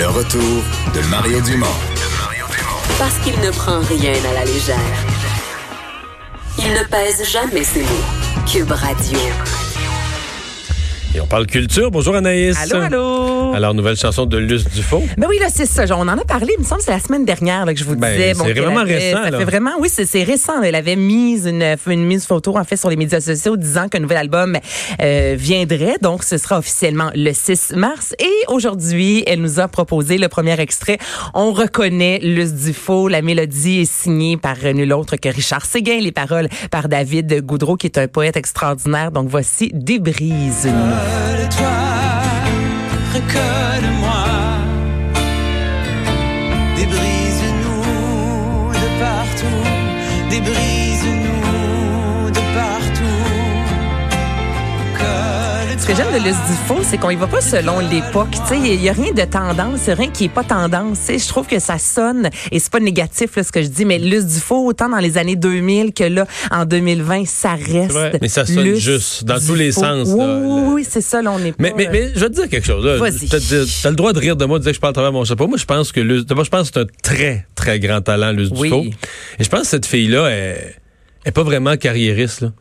Le retour de Mario Dumont. Parce qu'il ne prend rien à la légère. Il ne pèse jamais ses mots. Cube Radio. Et on parle culture. Bonjour Anaïs. Allô, allô. Alors, nouvelle chanson de Luce Dufault. Ben oui, là, c'est ça. On en a parlé, il me semble que c'est la semaine dernière là, que je vous disais. C'est vraiment récent. Ça fait vraiment, oui, c'est récent. Elle avait mis une mise photo, en fait, sur les médias sociaux disant qu'un nouvel album viendrait. Donc, ce sera officiellement le 6 mars. Et aujourd'hui, elle nous a proposé le premier extrait. On reconnaît Luce Dufault. La mélodie est signée par nul autre que Richard Séguin. Les paroles par David Goudreau, qui est un poète extraordinaire. Donc, voici Des brises. Reconnais-toi, reconnais-moi, débrise-nous de partout. Ce que j'aime de Luce Dufault, c'est qu'on y va pas selon l'époque. Il y a rien de tendance, c'est rien qui est pas tendance. Je trouve que ça sonne, et c'est pas négatif là, ce que je dis, mais Luce Dufault, autant dans les années 2000 que là, en 2020, ça reste. Mais ça sonne Luce juste, dans Dufault. Tous les sens. Là, oui, c'est ça, là, on est pas... Mais je vais te dire quelque chose. Là. Vas-y. T'as le droit de rire de moi, de dire que je parle à travers mon chapeau. Moi, je pense que c'est un très, très grand talent, Luce Dufault. Et je pense que cette fille-là, elle n'est pas vraiment carriériste, là.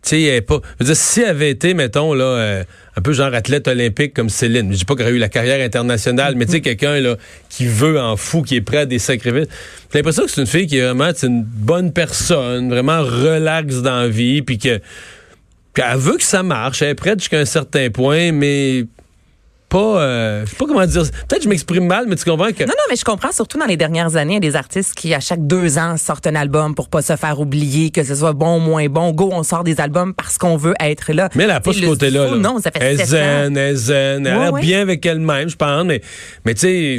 Tu sais, pas. Je veux dire, si elle avait été, mettons, là, un peu genre athlète olympique comme Céline, je dis pas qu'elle a eu la carrière internationale, mais tu sais, quelqu'un là qui veut en fou, qui est prêt à des sacrifices. J'ai l'impression que c'est une fille qui est vraiment une bonne personne, vraiment relaxe dans la vie, puis que. Puis elle veut que ça marche, elle est prête jusqu'à un certain point, mais. Pas je sais pas comment dire, peut-être que je m'exprime mal, mais tu comprends que... Non, mais je comprends, surtout dans les dernières années, il y a des artistes qui à chaque 2 ans sortent un album pour pas se faire oublier, que ce soit bon ou moins bon, on sort des albums parce qu'on veut être là. Mais elle a pas ce côté-là. Là. Non, ça fait elle 7 ans. Elle zen, ouais, elle a bien avec elle-même, je pense, mais tu sais...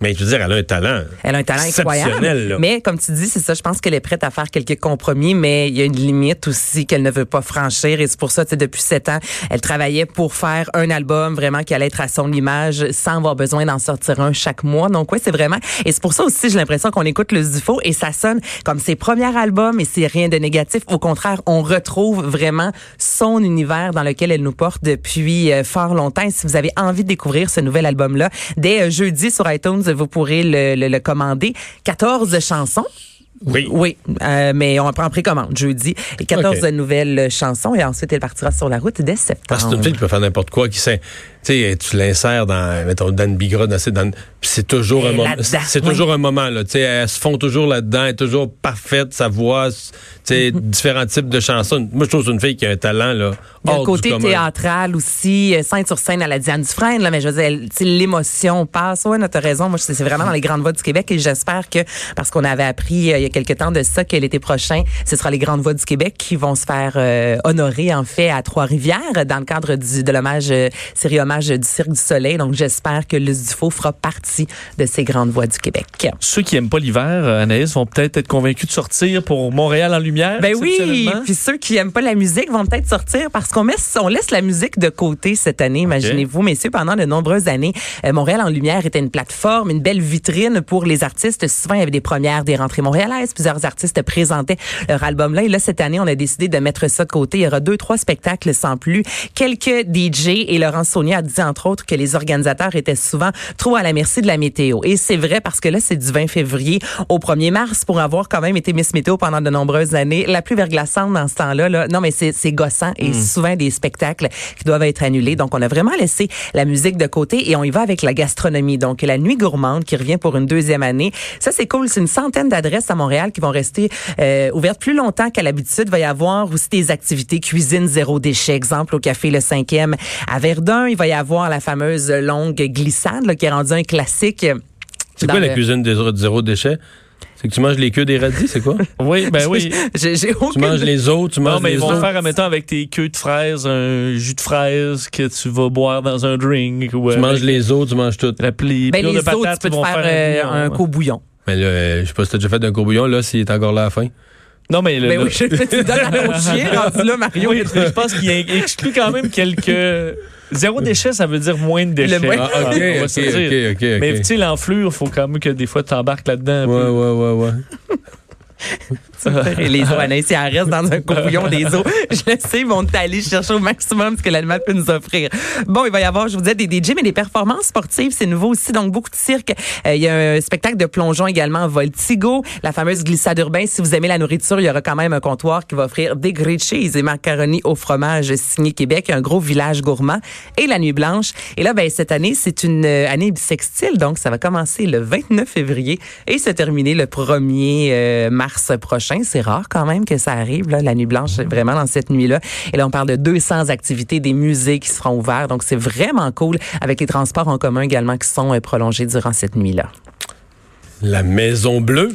Mais je veux dire, elle a un talent. Elle a un talent incroyable. Là. Mais comme tu dis, c'est ça, je pense qu'elle est prête à faire quelques compromis, mais il y a une limite aussi qu'elle ne veut pas franchir. Et c'est pour ça, depuis 7 ans, elle travaillait pour faire un album vraiment qui allait être à son image sans avoir besoin d'en sortir un chaque mois. Donc oui, c'est vraiment... Et c'est pour ça aussi, j'ai l'impression qu'on écoute Luce Dufault et ça sonne comme ses premiers albums et c'est rien de négatif. Au contraire, on retrouve vraiment son univers dans lequel elle nous porte depuis fort longtemps. Et si vous avez envie de découvrir ce nouvel album-là, dès jeudi sur iTunes, vous pourrez le commander. 14 chansons. Oui, mais on prend précommande jeudi. 14 nouvelles chansons et ensuite, elle partira sur la route dès septembre. Parce que c'est une fille qui peut faire n'importe quoi. Tu l'insères dans, mettons, Dan Bigra, c'est toujours un moment. C'est toujours un moment, là. Elles se font toujours là-dedans. Elle est toujours parfaite, sa voix, différents types de chansons. Moi, je trouve que c'est une fille qui a un talent, là. Le côté théâtral aussi, scène sur scène à la Diane Dufresne, là. Mais je veux dire, l'émotion passe. Ouais, t'as raison. Moi, c'est vraiment dans les grandes voix du Québec et j'espère que, parce qu'on avait appris, il y a quelques temps de ça, que l'été prochain, ce sera les Grandes Voix du Québec qui vont se faire honorer, en fait, à Trois-Rivières dans le cadre de l'hommage, série hommage du Cirque du Soleil. Donc, j'espère que Luce Dufault fera partie de ces Grandes Voix du Québec. Ceux qui n'aiment pas l'hiver, Anaïs, vont peut-être être convaincus de sortir pour Montréal en lumière. Ben oui, puis ceux qui n'aiment pas la musique vont peut-être sortir parce qu'on laisse la musique de côté cette année, imaginez-vous, messieurs. Pendant de nombreuses années, Montréal en lumière était une plateforme, une belle vitrine pour les artistes. Souvent, il y avait des premières, des rentrées Montréal. Plusieurs artistes présentaient leur album-là. Et là, cette année, on a décidé de mettre ça de côté. Il y aura 2-3 spectacles sans plus. Quelques DJ et Laurent Souni a dit, entre autres, que les organisateurs étaient souvent trop à la merci de la météo. Et c'est vrai parce que là, c'est du 20 février au 1er mars pour avoir quand même été Miss Météo pendant de nombreuses années. La pluie verglaçante dans ce temps-là, là, non, mais c'est gossant et souvent des spectacles qui doivent être annulés. Donc, on a vraiment laissé la musique de côté et on y va avec la gastronomie. Donc, la Nuit gourmande qui revient pour une 2e année. Ça, c'est cool. C'est une centaine d'adresses à Montréal qui vont rester ouvertes plus longtemps qu'à l'habitude. Il va y avoir aussi des activités cuisine zéro déchet. Exemple, au café Le Cinquième à Verdun. Il va y avoir la fameuse longue glissade là, qui est rendue un classique. C'est quoi la cuisine zéro déchet? C'est que tu manges les queues des radis, c'est quoi? Oui, ben oui. J'ai aucune... Tu manges les os, tu manges les os. Non, mais ils vont faire, admettons, avec tes queues de fraises, un jus de fraises que tu vas boire dans un drink. Ou tu manges les os, tu manges tout. Les os, tu peux faire un co-bouillon. Mais là, je sais pas si t'as déjà fait d'un courbouillon, là, s'il est encore là à la fin. Non, mais là... Oui, je te donne un chien rendu là, Mario. Oui, je pense qu'il exclut quand même quelques... Zéro déchet, ça veut dire moins de déchets. OK. Mais tu sais, l'enflure, il faut quand même que des fois, tu embarques là-dedans. Ouais. tu me ferais les eaux, Anaïs. Si elle reste dans un courbillon des eaux, je le sais, mais on est allé chercher au maximum ce que l'animal peut nous offrir. Bon, il va y avoir, je vous disais, des gyms et des performances sportives, c'est nouveau aussi, donc beaucoup de cirque. Il y a un spectacle de plongeon également, Voltigo, la fameuse glissade urbaine. Si vous aimez la nourriture, il y aura quand même un comptoir qui va offrir des grilled cheese et macaroni au fromage signé Québec, un gros village gourmand et la nuit blanche. Et là, ben cette année, c'est une année bissextile, donc ça va commencer le 29 février et se terminer le 1er mars prochain. C'est rare quand même que ça arrive, là, la nuit blanche, vraiment dans cette nuit-là. Et là, on parle de 200 activités, des musées qui seront ouverts, donc c'est vraiment cool, avec les transports en commun également qui sont prolongés durant cette nuit-là. La Maison Bleue.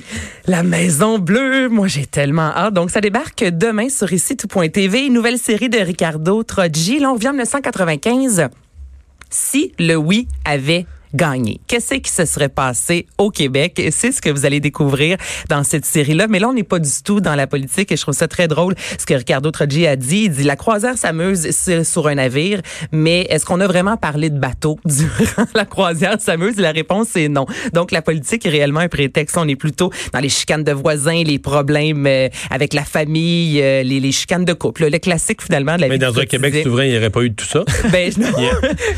La Maison Bleue. Moi, j'ai tellement hâte. Donc, ça débarque demain sur ICI-Tout.TV. Nouvelle série de Ricardo Trogi. Là, on revient en 1995. Si le oui avait gagné. Qu'est-ce qui se serait passé au Québec? C'est ce que vous allez découvrir dans cette série-là. Mais là, on n'est pas du tout dans la politique et je trouve ça très drôle ce que Ricardo Trogi a dit. Il dit « La croisière s'amuse sur un navire, mais est-ce qu'on a vraiment parlé de bateau durant la croisière s'amuse? » La réponse est non. Donc, la politique est réellement un prétexte. On est plutôt dans les chicanes de voisins, les problèmes avec la famille, les chicanes de couple. Le classique, finalement, de la vie. Mais dans un Québec souverain, il n'y aurait pas eu de tout ça. Ben non,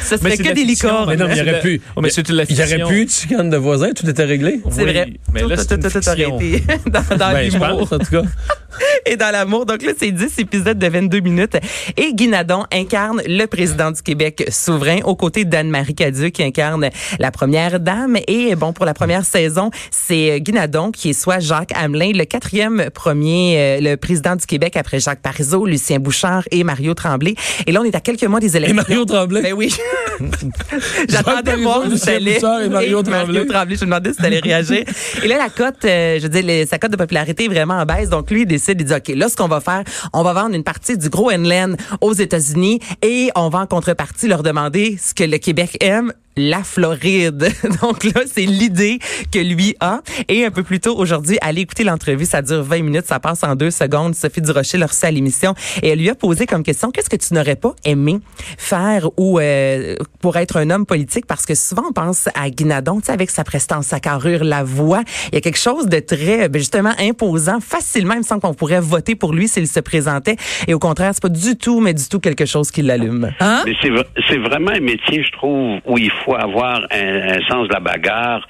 ça serait que des licornes. Mais non, il n'y aurait plus. Mais c'est la fiction. Il n'y aurait plus de chicane de voisins, tout était réglé. C'est oui, vrai. Mais là, tout aurait été dans l'humour. Je pense, en tout cas. Et dans l'amour. Donc là, c'est 10 épisodes de 22 minutes. Et Guy Nadon incarne le président du Québec souverain aux côtés d'Anne-Marie Cadieux qui incarne la première dame. Et bon, pour la première saison, c'est Guy Nadon qui est soit Jacques Hamelin, le le président du Québec après Jacques Parizeau, Lucien Bouchard et Mario Tremblay. Et là, on est à quelques mois des élections. Et Mario Tremblay? Ben oui. J'attendais voir si t'allais... Mario Tremblay. Je me demandais si t'allais réagir. Et là, la cote, je veux dire, sa cote de popularité est vraiment en baisse. Donc lui, il dit, OK, là, ce qu'on va faire, on va vendre une partie du Groenland aux États-Unis et on va en contrepartie leur demander ce que le Québec aime. La Floride. Donc là, c'est l'idée que lui a. Et un peu plus tôt aujourd'hui, allez écouter l'entrevue. Ça dure 20 minutes. Ça passe en 2 secondes. Sophie Durocher l'a reçue à l'émission. Et elle lui a posé comme question, qu'est-ce que tu n'aurais pas aimé faire ou pour être un homme politique? Parce que souvent, on pense à Guy Nadon, tu sais, avec sa prestance, sa carrure, la voix. Il y a quelque chose de très, justement, imposant. Facilement, il me semble qu'on pourrait voter pour lui s'il se présentait. Et au contraire, c'est pas du tout, mais du tout quelque chose qui l'allume. Hein? Mais c'est vraiment un métier, je trouve, où il faut avoir un sens de la bagarre,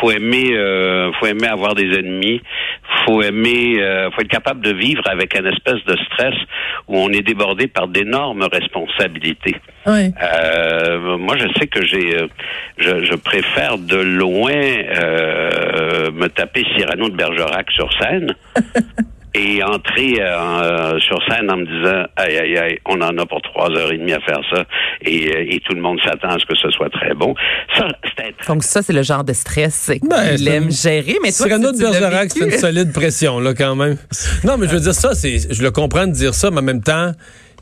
faut aimer avoir des ennemis, faut être capable de vivre avec une espèce de stress où on est débordé par d'énormes responsabilités. Oui. Moi, je sais que je préfère de loin me taper Cyrano de Bergerac sur scène. Et entrer sur scène en me disant « Aïe, aïe, aïe, on en a pour 3h30 à faire ça. » Et tout le monde s'attend à ce que ce soit très bon. Ça, donc ça, c'est le genre de stress qu'il aime gérer. Mais toi, Cyrano de Bergerac, c'est une solide pression, là, quand même. Non, mais je veux dire ça, je le comprends de dire ça, mais en même temps,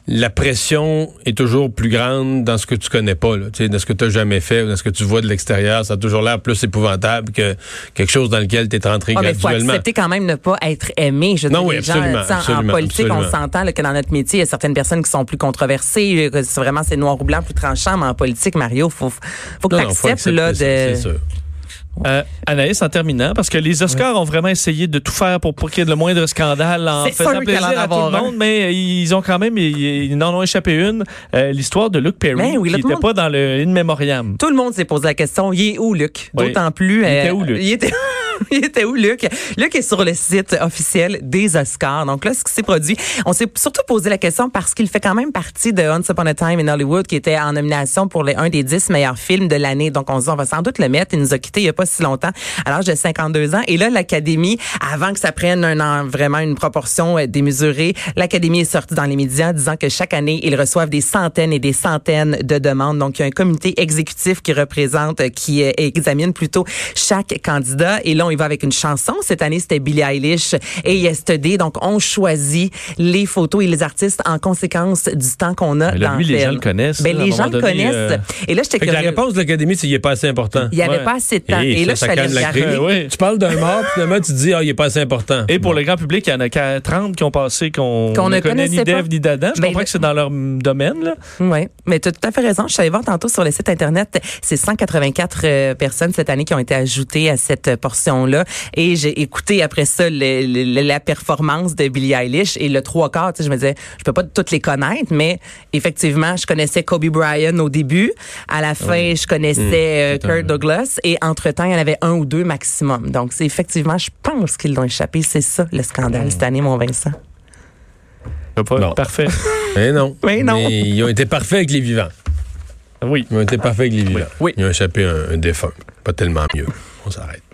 la pression est toujours plus grande dans ce que tu connais pas, là, dans ce que tu n'as jamais fait, ou dans ce que tu vois de l'extérieur. Ça a toujours l'air plus épouvantable que quelque chose dans lequel tu es rentré graduellement. Mais il faut accepter quand même ne pas être aimé. Oui, absolument, en politique, absolument. On s'entend là, que dans notre métier, il y a certaines personnes qui sont plus controversées. C'est vraiment c'est noir ou blanc, plus tranchant. Mais en politique, Mario, faut que tu acceptes. C'est sûr. Anaïs, en terminant, parce que les Oscars ont vraiment essayé de tout faire pour qu'il y ait le moindre scandale en faisant plaisir à tout le monde, mais ils ont quand même, ils n'en ont échappé une, l'histoire de Luke Perry, qui n'était pas dans le in memoriam. Tout le monde s'est posé la question, il est où Luke? D'autant plus... Il était où Luke? Il était où, Luc? Luc est sur le site officiel des Oscars. Donc là, ce qui s'est produit, on s'est surtout posé la question parce qu'il fait quand même partie de Once Upon a Time in Hollywood qui était en nomination pour un des 10 meilleurs films de l'année. Donc on se dit, on va sans doute le mettre. Il nous a quittés il n'y a pas si longtemps, à l'âge de 52 ans. Et là, l'Académie, avant que ça prenne vraiment une proportion démesurée, l'Académie est sortie dans les médias disant que chaque année, ils reçoivent des centaines et des centaines de demandes. Donc il y a un comité exécutif qui examine plutôt chaque candidat. Et là, il va avec une chanson. Cette année, c'était Billie Eilish et Yesterday. Donc, on choisit les photos et les artistes en conséquence du temps qu'on a dans le film. Les gens le connaissent. Les gens le connaissent. Et là, j'étais curieuse. La réponse de l'Académie, c'est il n'est pas assez important. Il n'y avait pas assez de temps. Et là, je suis allée regarder. Tu parles d'un mort, finalement, tu dis, il n'est pas assez important. Et pour le grand public, il y en a 30 qui ont passé qu'on ne connaît ni d'Ève ni d'Adam. Je comprends que c'est dans leur domaine. Oui, mais tu as tout à fait raison. Je suis allée voir tantôt sur le site Internet. C'est 184 personnes cette année qui ont été ajoutées à cette portion chanson-là. Et j'ai écouté après ça la performance de Billie Eilish et le trois quarts, tu sais, je me disais, je peux pas toutes les connaître, mais effectivement, je connaissais Kobe Bryant au début. À la fin, je connaissais Kirk Douglas. Et entre-temps, il y en avait un ou deux maximum. Donc, c'est effectivement, je pense qu'ils l'ont échappé. C'est ça, le scandale cette année, mon Vincent. Pas parfait. Mais non. Mais non. Mais ils ont été parfaits avec les vivants. Oui. Ils ont été parfaits avec les vivants. Oui. Ils ont échappé un défunt. Pas tellement mieux. On s'arrête.